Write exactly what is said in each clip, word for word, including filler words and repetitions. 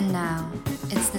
and now, it's the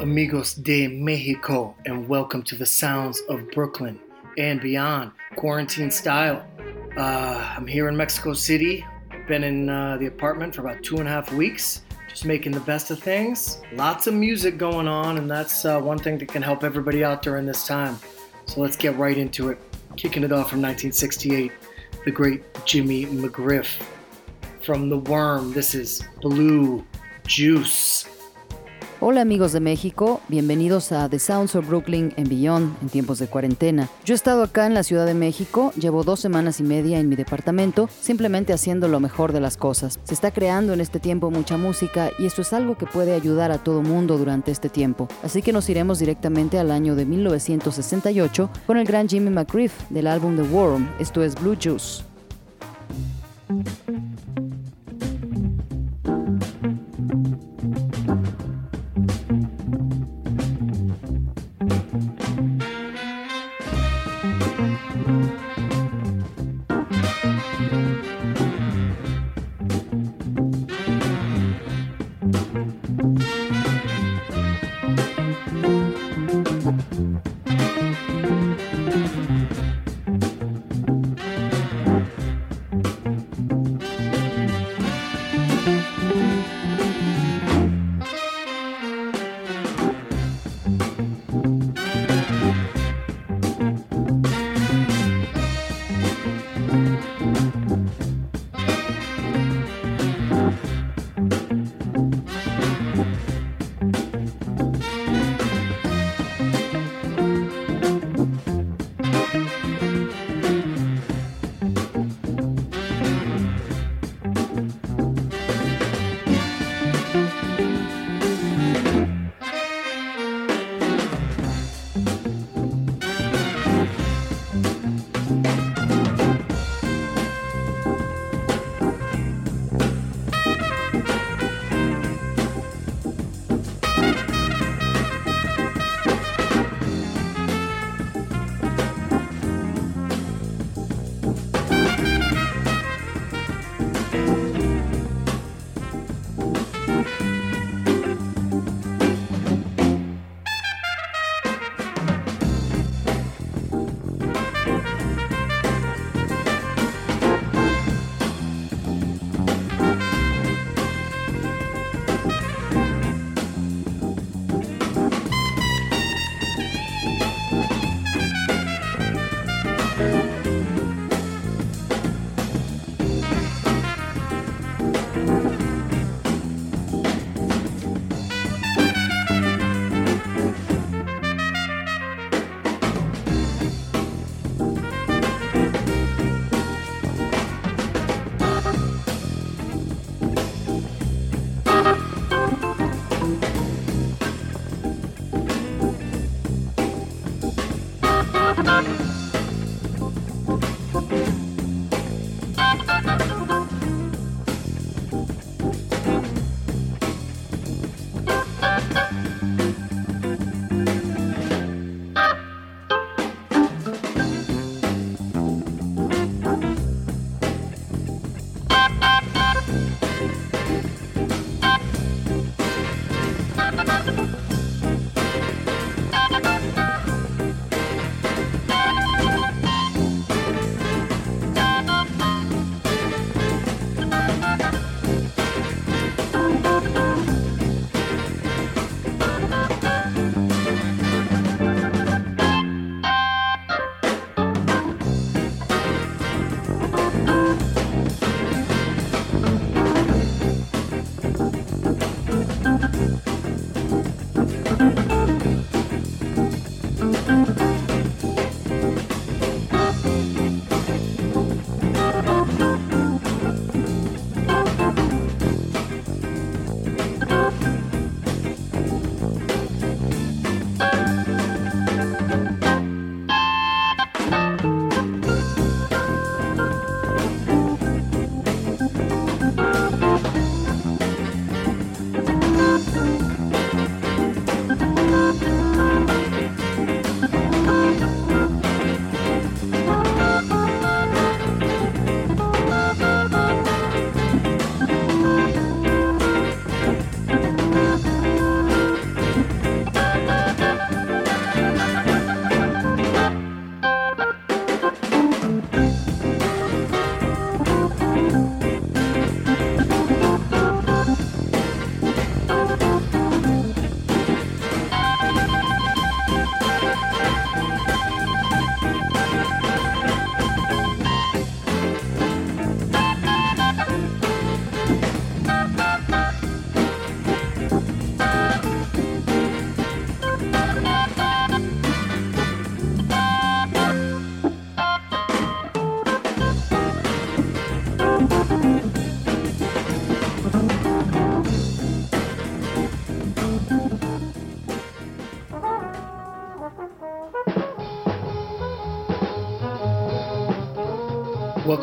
Amigos de Mexico, and welcome to the sounds of Brooklyn and beyond, quarantine style. Uh, I'm here in Mexico City. Been in uh, the apartment for about two and a half weeks, just making the best of things. Lots of music going on, and that's uh, one thing that can help everybody out during this time. So let's get right into it. Kicking it off from nineteen sixty-eight, the great Jimmy McGriff. From The Worm, this is Blue Juice. Hola amigos de México, bienvenidos a The Sounds of Brooklyn and Beyond en tiempos de cuarentena. Yo he estado acá en la Ciudad de México, llevo dos semanas y media en mi departamento, simplemente haciendo lo mejor de las cosas. Se está creando en este tiempo mucha música y esto es algo que puede ayudar a todo mundo durante este tiempo. Así que nos iremos directamente al año de mil novecientos sesenta y ocho con el gran Jimmy McGriff del álbum The Worm, esto es Blue Juice. Thank mm-hmm. you.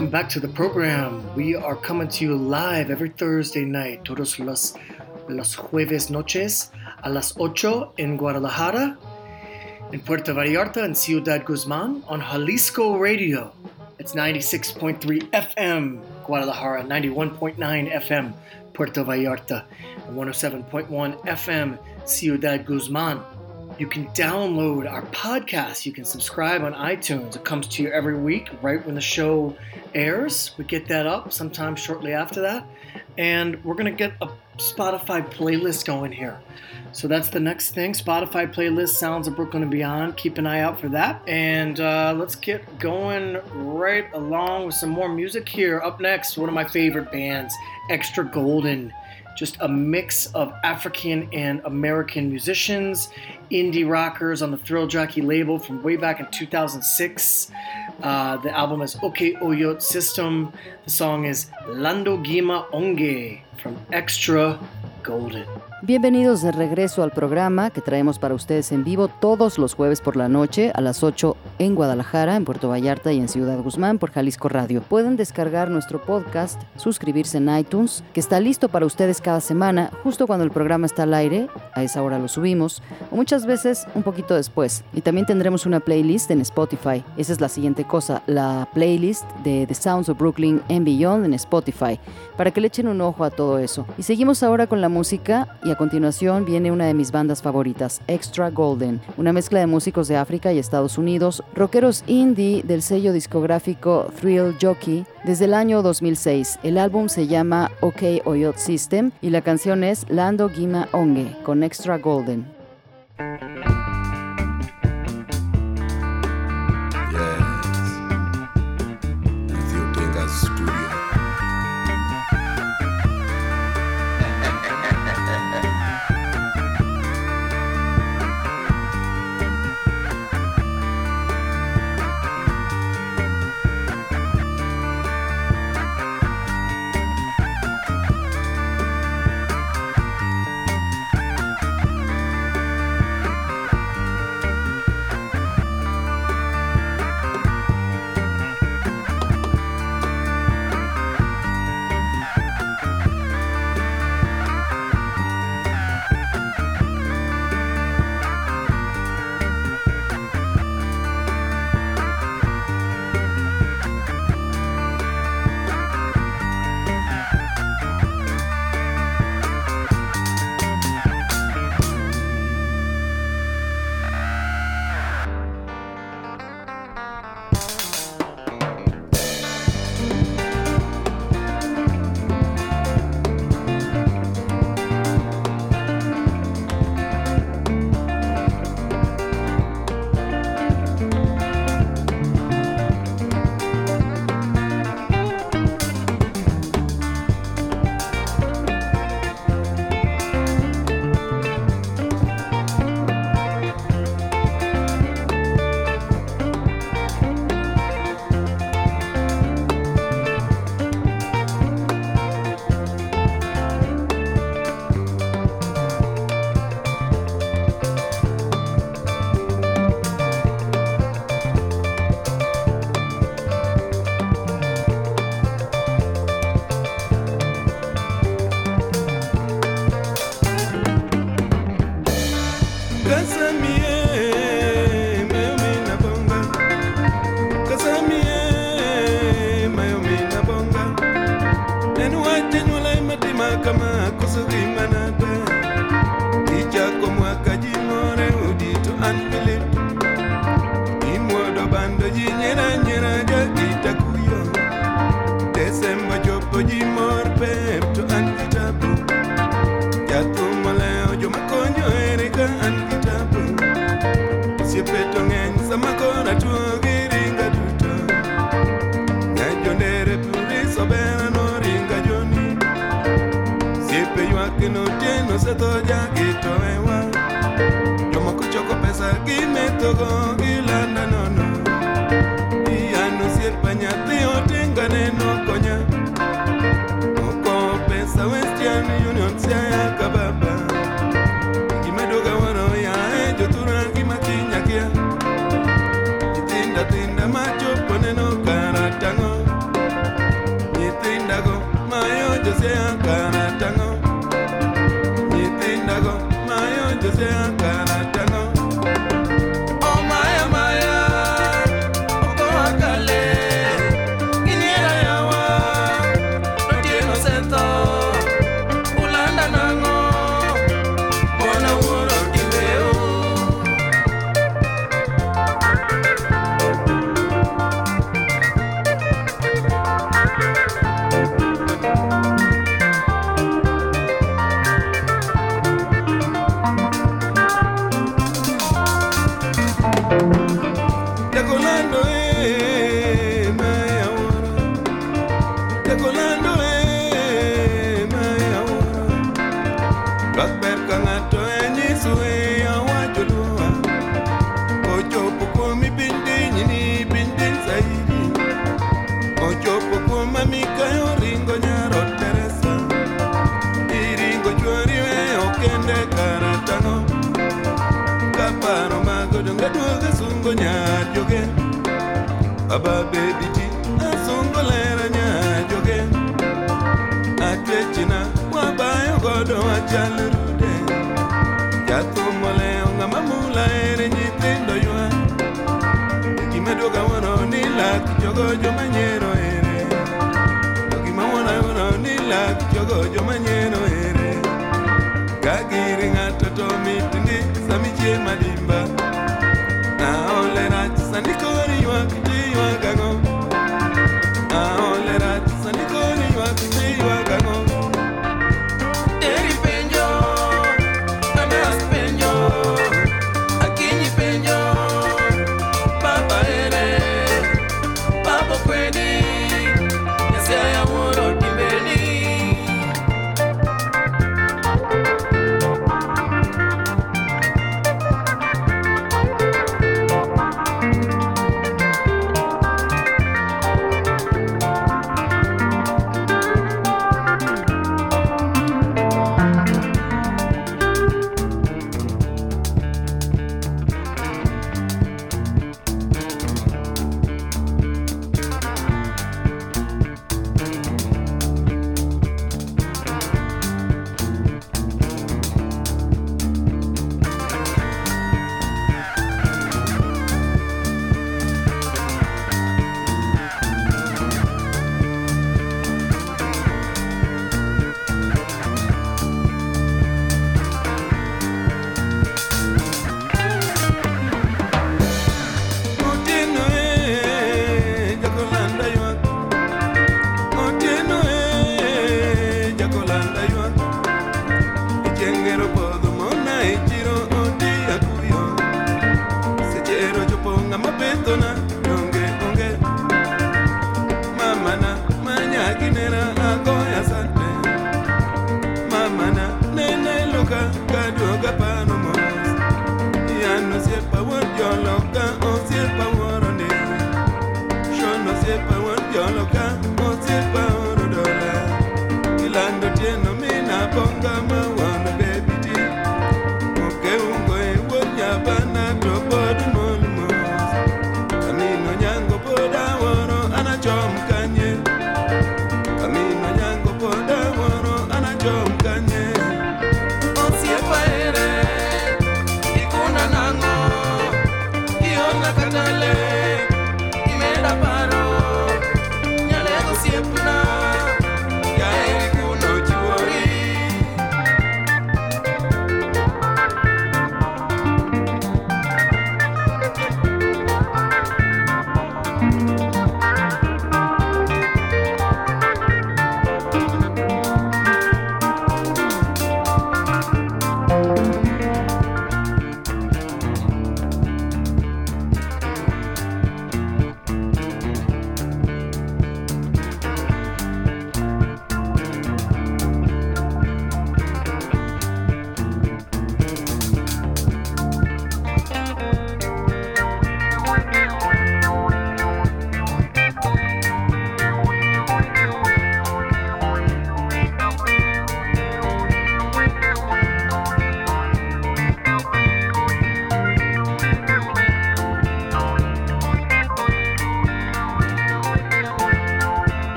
Welcome back to the program. We are coming to you live every Thursday night, todos los, los jueves noches, a las ocho in Guadalajara, in Puerto Vallarta, and Ciudad Guzmán, on Jalisco Radio. It's ninety-six point three F M, Guadalajara, ninety-one point nine F M, Puerto Vallarta, and one oh seven point one F M, Ciudad Guzmán. You can download our podcast. You can subscribe on iTunes. It comes to you every week, right when the show airs. We get that up sometime shortly after that. And we're going to get a Spotify playlist going here. So that's the next thing. Spotify playlist, Sounds of Brooklyn and Beyond. Keep an eye out for that. And uh, let's get going right along with some more music here. Up next, one of my favorite bands, Extra Golden. Just a mix of African and American musicians, indie rockers on the Thrill Jockey label from way back in two thousand six. Uh, the album is Oke Oyot System. The song is Lando Gima Onge from Extra Golden. Bienvenidos de regreso al programa que traemos para ustedes en vivo todos los jueves por la noche a las ocho en Guadalajara, en Puerto Vallarta y en Ciudad Guzmán por Jalisco Radio. Pueden descargar nuestro podcast, suscribirse en iTunes, que está listo para ustedes cada semana, justo cuando el programa está al aire, a esa hora lo subimos, o muchas veces un poquito después. Y también tendremos una playlist en Spotify. Esa es la siguiente cosa, la playlist de The Sounds of Brooklyn and Beyond en Spotify, para que le echen un ojo a todo eso. Y seguimos ahora con la música y a continuación viene una de mis bandas favoritas, Extra Golden, una mezcla de músicos de África y Estados Unidos, rockeros indie del sello discográfico Thrill Jockey desde el año dos mil seis. El álbum se llama Oke Oyot System y la canción es Lando Gima Onge con Extra Golden. Macho pone no cara tango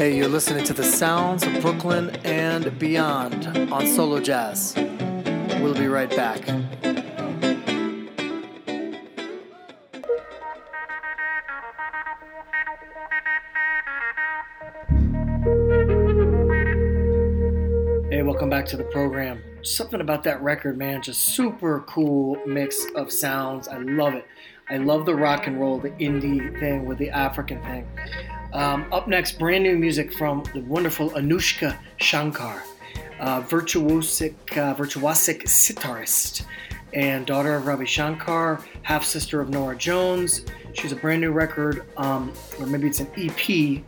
Hey, you're listening to the sounds of Brooklyn and beyond on Solo Jazz. We'll be right back. Hey, welcome back to the program. Something about that record, man, just super cool mix of sounds. I love it. I love the rock and roll, the indie thing with the African thing. Um, up next, brand new music from the wonderful Anushka Shankar, uh, virtuosic, uh, virtuosic sitarist and daughter of Ravi Shankar, half-sister of Nora Jones. She's a brand new record, um, or maybe it's an E P,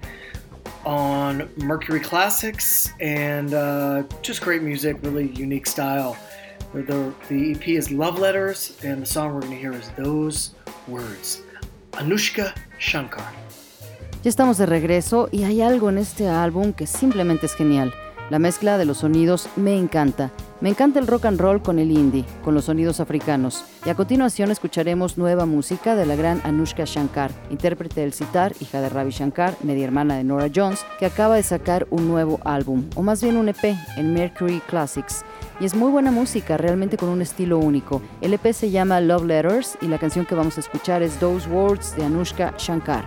on Mercury Classics, and uh, just great music, really unique style. The, the E P is Love Letters, and the song we're going to hear is Those Words. Anushka Shankar. Ya estamos de regreso y hay algo en este álbum que simplemente es genial. La mezcla de los sonidos me encanta. Me encanta el rock and roll con el indie, con los sonidos africanos. Y a continuación escucharemos nueva música de la gran Anushka Shankar, intérprete del sitar, hija de Ravi Shankar, media hermana de Nora Jones, que acaba de sacar un nuevo álbum, o más bien un E P, en Mercury Classics. Y es muy buena música, realmente con un estilo único. El E P se llama Love Letters y la canción que vamos a escuchar es Those Words de Anushka Shankar.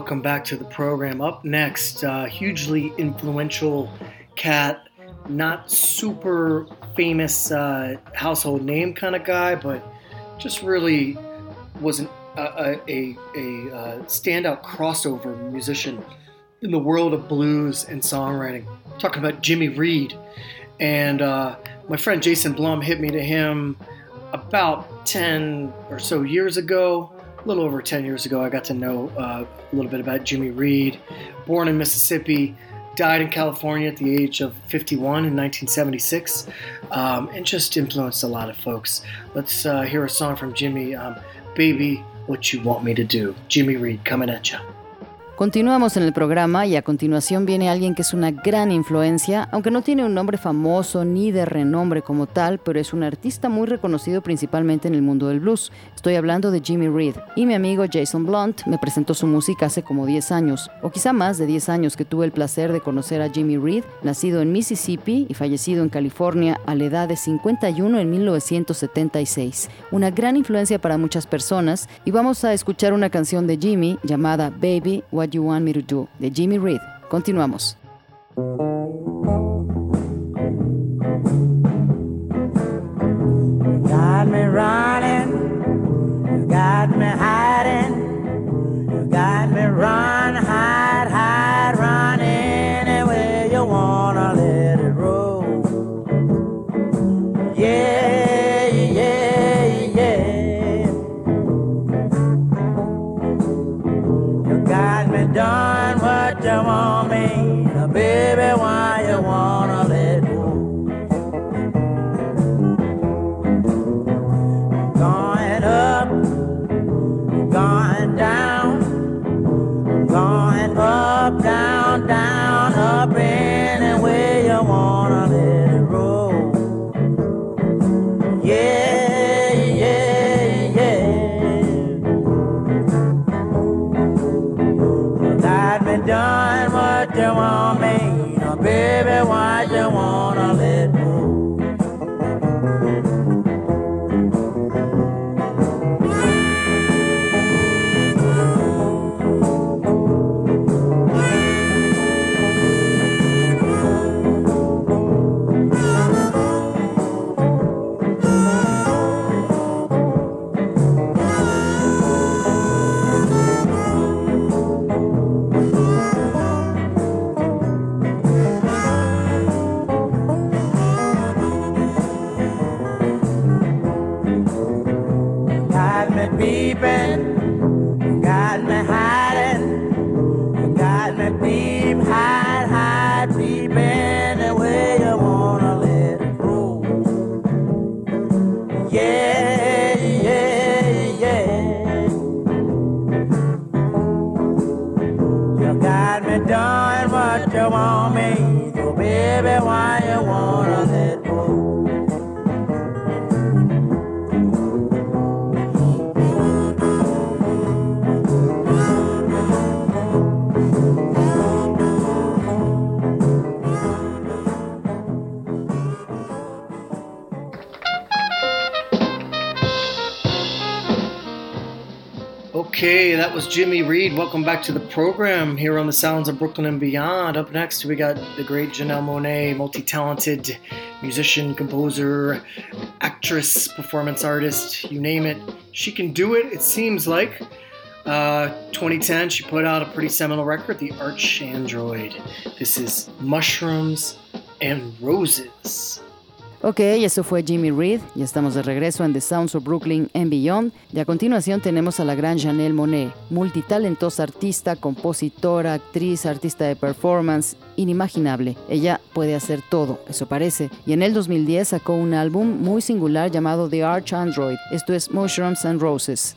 welcome back to the program. Up next, uh, hugely influential cat, not super famous uh, household name kind of guy, but just really was an, uh, a, a, a standout crossover musician in the world of blues and songwriting. I'm talking about Jimmy Reed. And uh, my friend Jason Blum hit me to him about ten or so years ago. A little over ten years ago, I got to know uh, a little bit about Jimmy Reed. Born in Mississippi, died in California at the age of fifty-one in nineteen seventy-six, um, and just influenced a lot of folks. Let's uh, hear a song from Jimmy, um, Baby, What You Want Me To Do. Jimmy Reed, coming at ya. Continuamos en el programa y a continuación viene alguien que es una gran influencia, aunque no tiene un nombre famoso ni de renombre como tal, pero es un artista muy reconocido principalmente en el mundo del blues. Estoy hablando de Jimmy Reed, y mi amigo Jason Blunt me presentó su música hace como diez años, o quizá más de diez años, que tuve el placer de conocer a Jimmy Reed, nacido en Mississippi y fallecido en California a la edad de cincuenta y uno en mil novecientos setenta y seis. Una gran influencia para muchas personas, y vamos a escuchar una canción de Jimmy llamada Baby, What You Want Me To Do, de Jimmy Reed. Continuamos. You got me running, you got me hiding, you got me run, hide, hide, run any way you wanna let it roll. Yeah, yeah, yeah. You got me done what you want me, baby, why you wanna let go? I'm going up, I'm going down, I'm going up, down, down, up, any way you wanna let it roll. Yeah. Done what you want me, oh, baby, why you wanna let go? Okay, that was Jimmy Reed. Welcome back to the program here on the Sounds of Brooklyn and Beyond. Up next, we got the great Janelle Monáe, multi-talented musician, composer, actress, performance artist, you name it. She can do it, it seems like. Uh, twenty ten, she put out a pretty seminal record, The Arch-Android. This is Mushrooms and Roses. Ok, eso fue Jimmy Reed. Ya estamos de regreso en The Sounds of Brooklyn and Beyond. Y a continuación tenemos a la gran Janelle Monáe, multitalentosa artista, compositora, actriz, artista de performance, inimaginable. Ella puede hacer todo, eso parece. Y en el dos mil diez sacó un álbum muy singular llamado The Arch-Android. Esto es Mushrooms and Roses.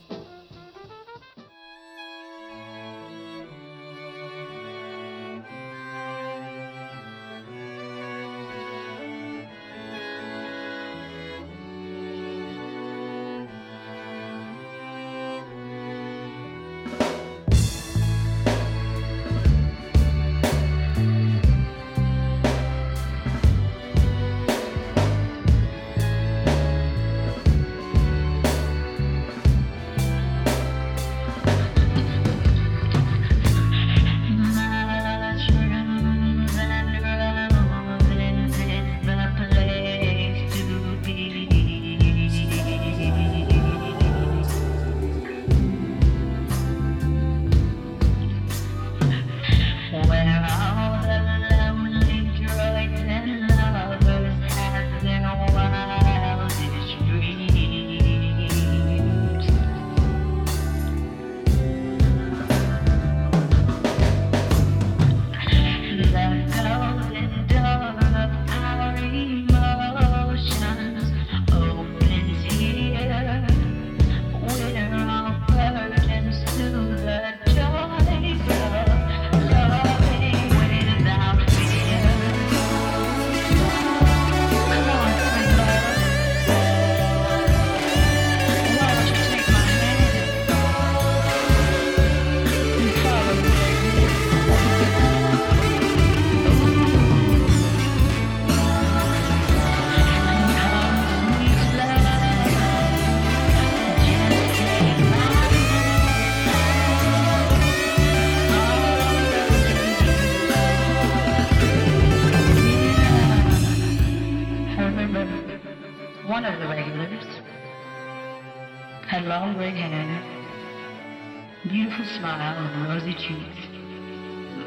beautiful smile on rosy cheeks.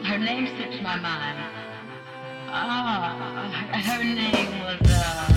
Her name slipped my mind. Ah, oh, her name was, uh...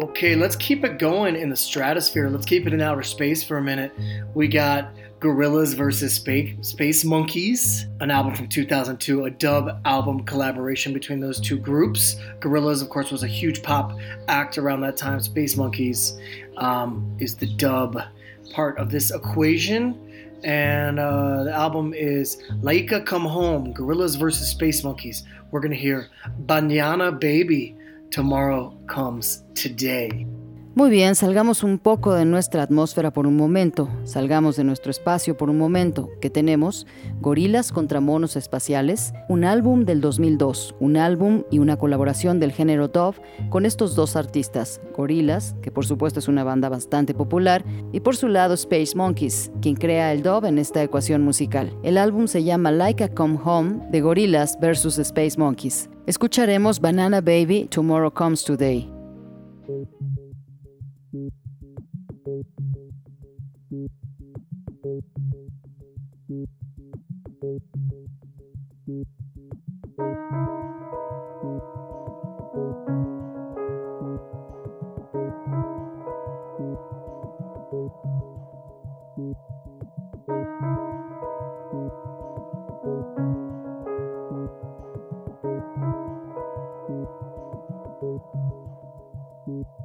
Okay, let's keep it going in the stratosphere. Let's keep it in outer space for a minute. We got Gorillaz versus Space, Space Monkeys, an album from two thousand two, a dub album collaboration between those two groups. Gorillaz, of course, was a huge pop act around that time. Space Monkeys um, is the dub part of this equation. And uh, the album is Laika Come Home, Gorillaz versus Space Monkeys. We're going to hear Banyana Baby, Tomorrow Comes Today. Muy bien, salgamos un poco de nuestra atmósfera por un momento, salgamos de nuestro espacio por un momento, que tenemos Gorillaz contra Monos Espaciales, un álbum del dos mil dos, un álbum y una colaboración del género dub con estos dos artistas, Gorillaz, que por supuesto es una banda bastante popular, y por su lado Space Monkeys, quien crea el dub en esta ecuación musical. El álbum se llama Laika Come Home, de Gorillaz versus Space Monkeys. Escucharemos Banyana Baby, Tomorrow Comes Today. Thank you.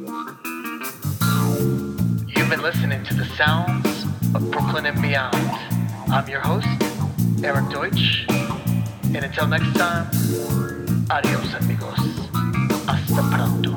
What? listening to the sounds of Brooklyn and beyond. I'm your host, Eric Deutsch, and until next time, adios amigos, hasta pronto.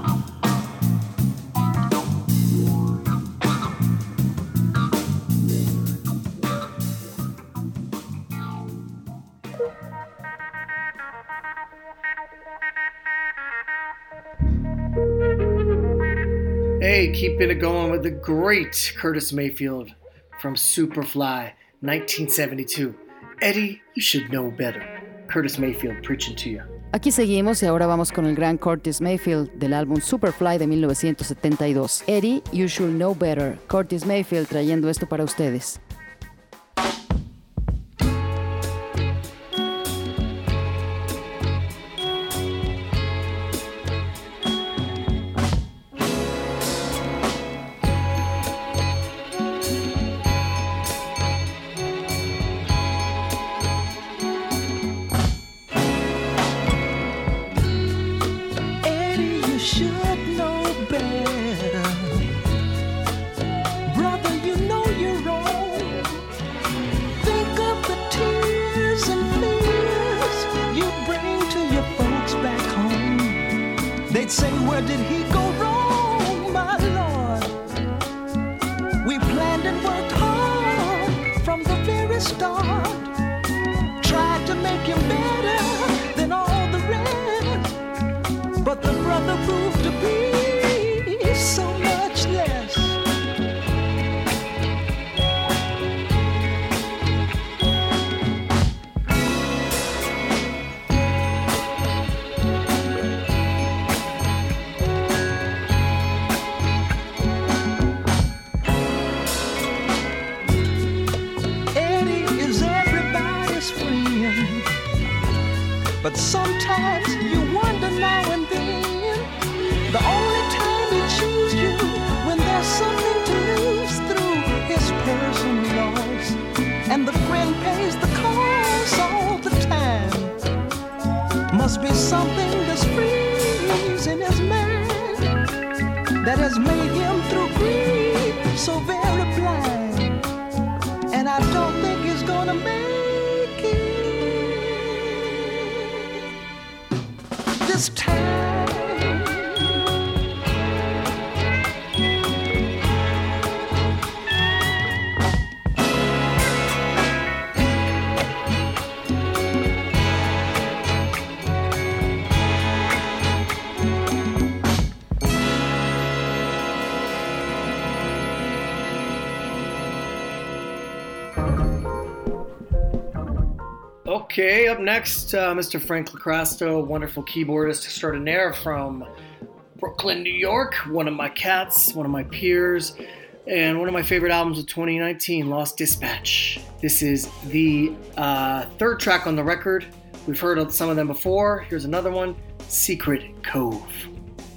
Hey, keeping it going with the great Curtis Mayfield from Superfly, nineteen seventy-two. Eddie, you should know better. Curtis Mayfield preaching to you. Aquí seguimos y ahora vamos con el gran Curtis Mayfield del álbum Superfly de mil novecientos setenta y dos. Eddie, you should know better. Curtis Mayfield trayendo esto para ustedes. Okay, up next, uh, Mister Frank LoCastro, wonderful keyboardist extraordinaire from Brooklyn, New York. One of my cats, one of my peers, and one of my favorite albums of twenty nineteen, Lost Dispatch. This is the uh, third track on the record. We've heard of some of them before. Here's another one, Secret Cove.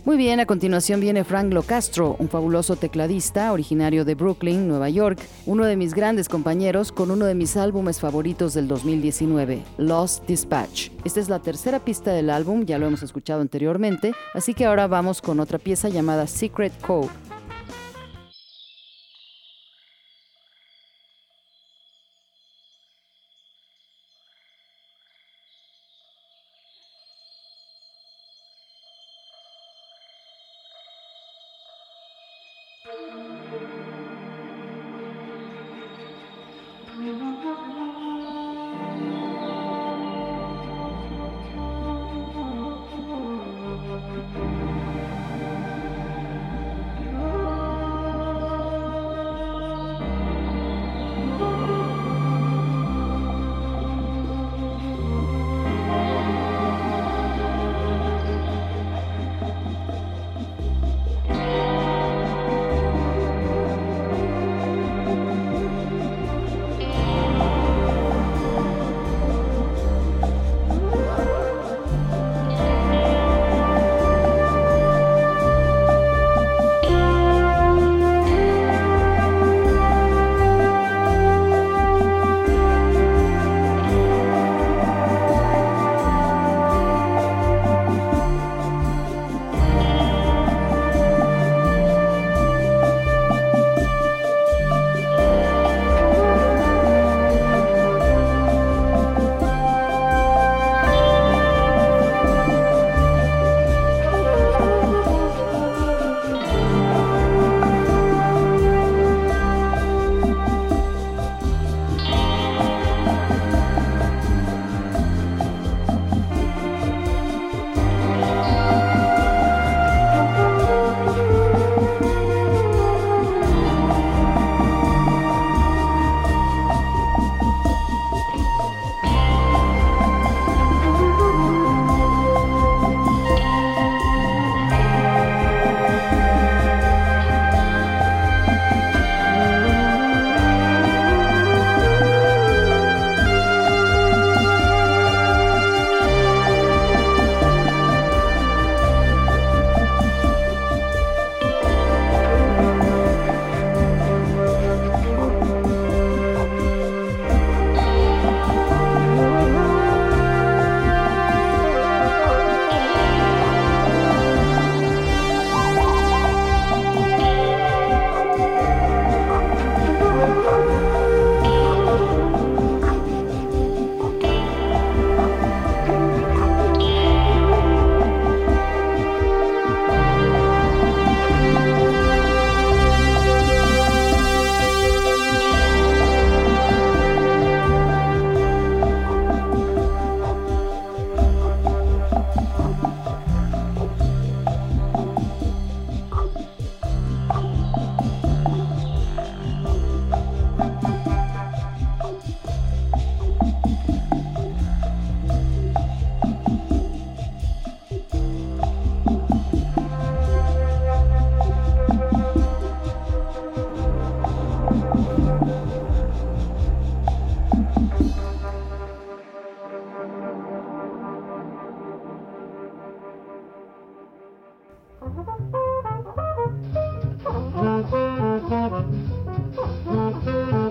Muy bien, a continuación viene Frank LoCastro, un fabuloso tecladista originario de Brooklyn, Nueva York, uno de mis grandes compañeros con uno de mis álbumes favoritos del dos mil diecinueve, Lost Dispatch. Esta es la tercera pista del álbum, ya lo hemos escuchado anteriormente, así que ahora vamos con otra pieza llamada Secret Cove.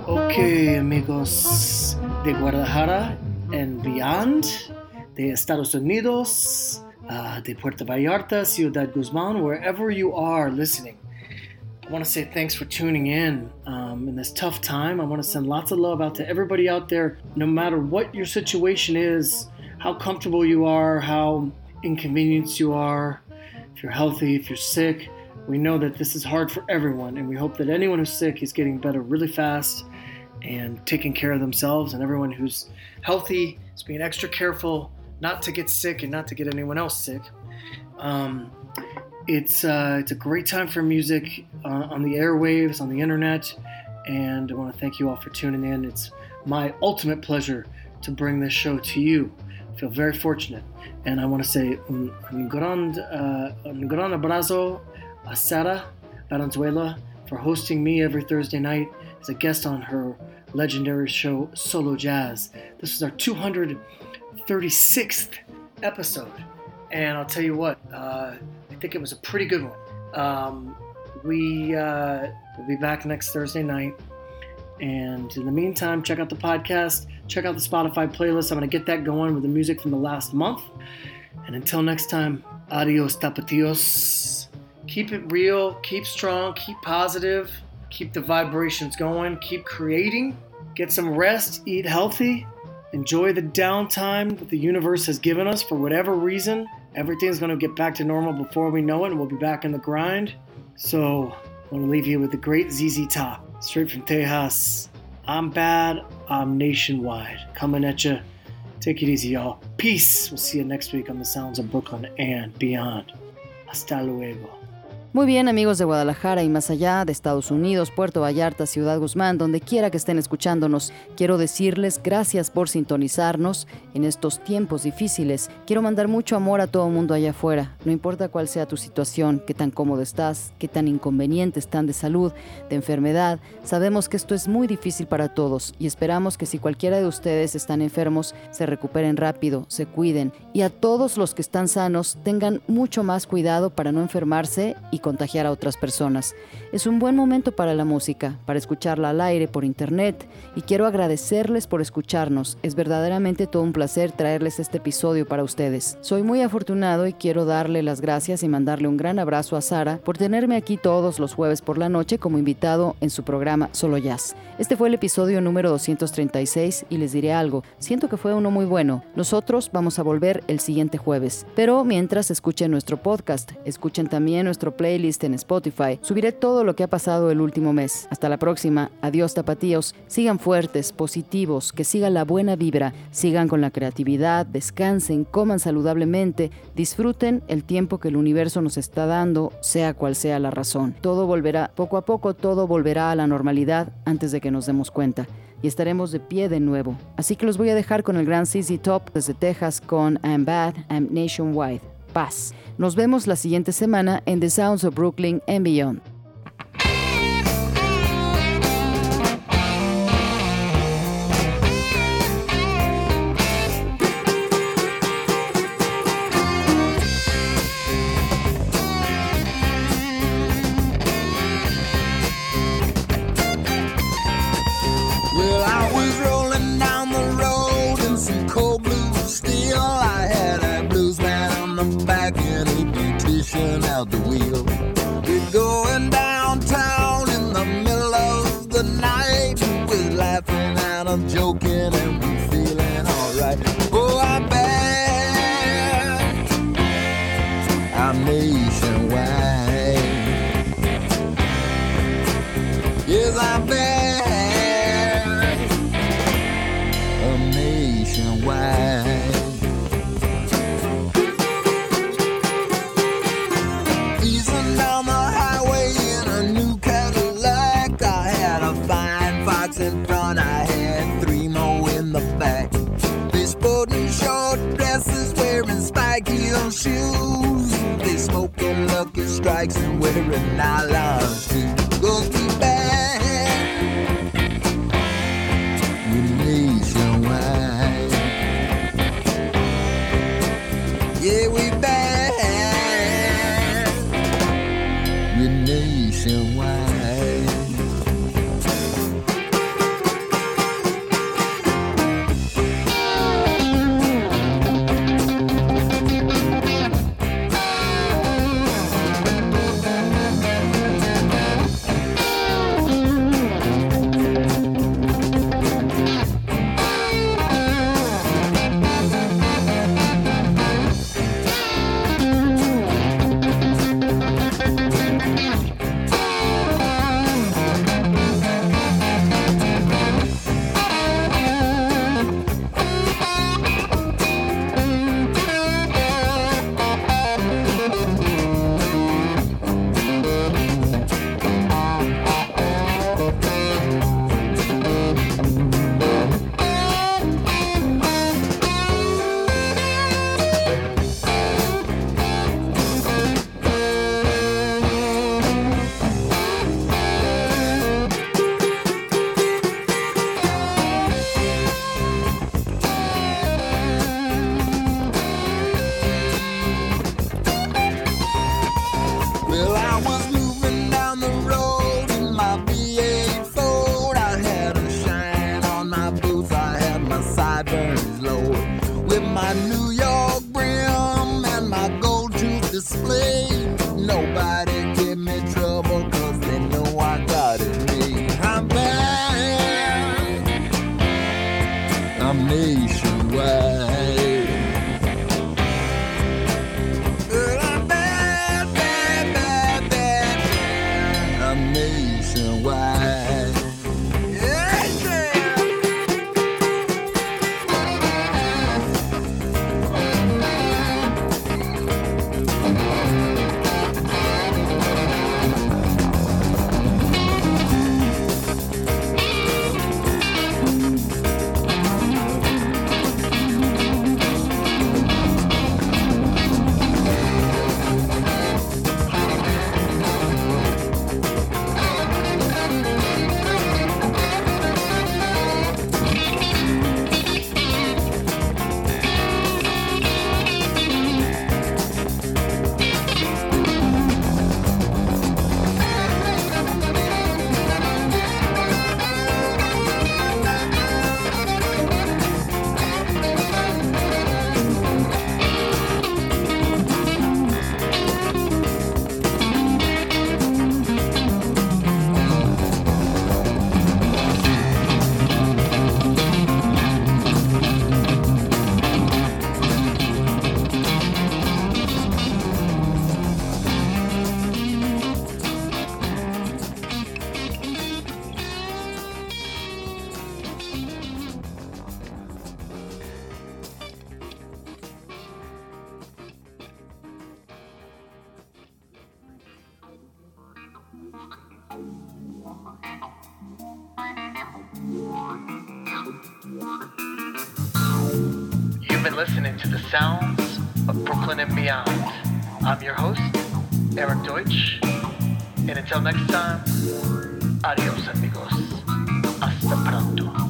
Okay, amigos de Guadalajara and beyond, de Estados Unidos, uh, de Puerto Vallarta, Ciudad Guzmán, wherever you are listening, I want to say thanks for tuning in um, in this tough time. I want to send lots of love out to everybody out there, no matter what your situation is, how comfortable you are, how inconvenienced you are, if you're healthy, if you're sick. We know that this is hard for everyone, and we hope that anyone who's sick is getting better really fast and taking care of themselves, and everyone who's healthy is being extra careful not to get sick and not to get anyone else sick. Um, It's uh, it's a great time for music uh, on the airwaves, on the internet, and I want to thank you all for tuning in. It's my ultimate pleasure to bring this show to you. I feel very fortunate, and I want to say un, un, grand, uh, un gran abrazo a Sara Valenzuela for hosting me every Thursday night as a guest on her legendary show, Solo Jazz. This is our two hundred thirty-sixth episode, and I'll tell you what, uh, I think it was a pretty good one. Um, we uh, will be back next Thursday night. And in the meantime, check out the podcast. Check out the Spotify playlist. I'm going to get that going with the music from the last month. And until next time, adios, tapatios. Keep it real. Keep strong. Keep positive. Keep the vibrations going. Keep creating. Get some rest. Eat healthy. Enjoy the downtime that the universe has given us for whatever reason. Everything's going to get back to normal before we know it, and we'll be back in the grind. So I want to leave you with the great Z Z Top, straight from Tejas. I'm bad, I'm nationwide. Coming at you. Take it easy, y'all. Peace. We'll see you next week on the Sounds of Brooklyn and beyond. Hasta luego. Muy bien, amigos de Guadalajara y más allá, de Estados Unidos, Puerto Vallarta, Ciudad Guzmán, donde quiera que estén escuchándonos, quiero decirles gracias por sintonizarnos en estos tiempos difíciles. Quiero mandar mucho amor a todo mundo allá afuera, no importa cuál sea tu situación, qué tan cómodo estás, qué tan inconveniente están de salud, de enfermedad. Sabemos que esto es muy difícil para todos y esperamos que si cualquiera de ustedes están enfermos, se recuperen rápido, se cuiden, y a todos los que están sanos, tengan mucho más cuidado para no enfermarse y contagiar a otras personas. Es un buen momento para la música, para escucharla al aire por internet, y quiero agradecerles por escucharnos. Es verdaderamente todo un placer traerles este episodio para ustedes. Soy muy afortunado y quiero darle las gracias y mandarle un gran abrazo a Sara por tenerme aquí todos los jueves por la noche como invitado en su programa Solo Jazz. Este fue el episodio número doscientos treinta y seis y les diré algo, siento que fue uno muy bueno. Nosotros vamos a volver el siguiente jueves, pero mientras escuchen nuestro podcast, escuchen también nuestro play playlist en Spotify. Subiré todo lo que ha pasado el último mes. Hasta la próxima. Adiós, tapatíos. Sigan fuertes, positivos, que siga la buena vibra. Sigan con la creatividad, descansen, coman saludablemente, disfruten el tiempo que el universo nos está dando, sea cual sea la razón. Todo volverá, poco a poco, todo volverá a la normalidad antes de que nos demos cuenta. Y estaremos de pie de nuevo. Así que los voy a dejar con el gran Z Z Top desde Texas con I'm Bad, I'm Nationwide. Paz. Nos vemos la siguiente semana en The Sounds of Brooklyn and Beyond. Well, I was rolling down the road in some cold blue steel. I had a blues man on the back and a beautician out the wheel. We're going downtown in the middle of the night. We're laughing and I'm joking and we're feeling alright. Oh, I'm bad, I'm nationwide. Yes, I'm bad, I'm nationwide. In front, I had three more in the back. They sporting short dresses, wearing spike heel shoes. They smoking Lucky Strikes and wearing nylon shoes. Go keep back. We're nationwide. Yeah, we back. We're nationwide. I'm your host, Eric Deutsch, and until next time, adios amigos, hasta pronto.